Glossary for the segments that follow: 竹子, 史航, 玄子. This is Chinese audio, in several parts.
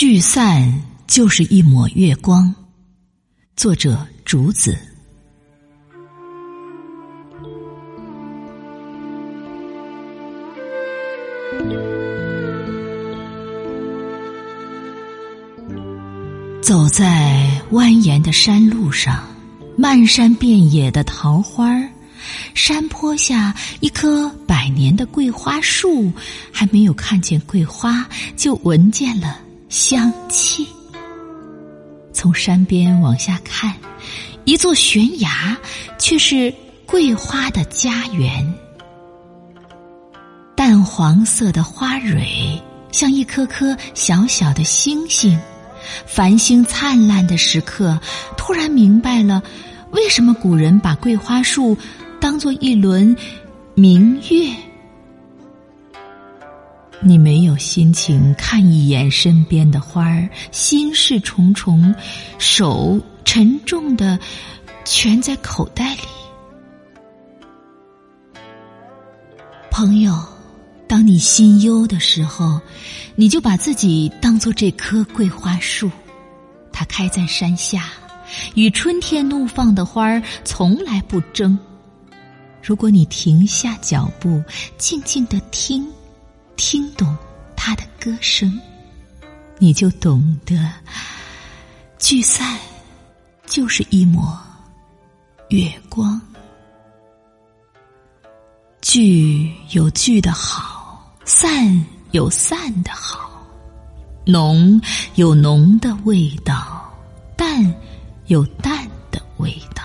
聚散就是一抹月光，作者竹子。走在蜿蜒的山路上，漫山遍野的桃花，山坡下一棵百年的桂花树，还没有看见桂花，就闻见了香气。从山边往下看，一座悬崖却是桂花的家园，淡黄色的花蕊像一颗颗小小的星星。繁星灿烂的时刻，突然明白了为什么古人把桂花树当作一轮明月。你没有心情看一眼身边的花儿，心事重重，手沉重的蜷在口袋里。朋友，当你心忧的时候，你就把自己当作这棵桂花树，它开在山下，与春天怒放的花儿从来不争。如果你停下脚步，静静地听懂它的歌声，你就懂得聚散就是一抹月光。聚有聚的好，散有散的好，浓有浓的味道，淡有淡的味道。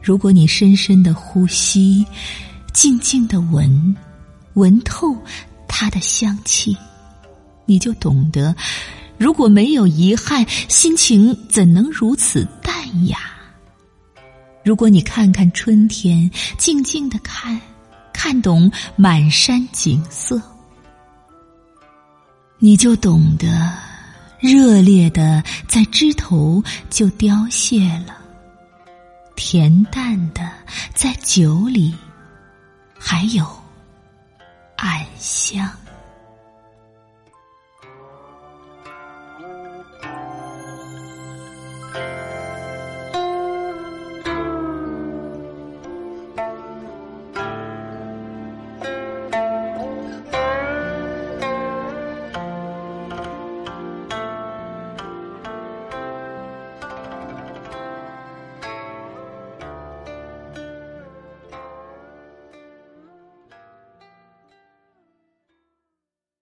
如果你深深的呼吸，静静的闻透它的香气，你就懂得，如果没有遗憾，心情怎能如此淡雅。如果你看看春天，静静地看懂满山景色，你就懂得，热烈的在枝头就凋谢了，恬淡的在酒里还有暗香。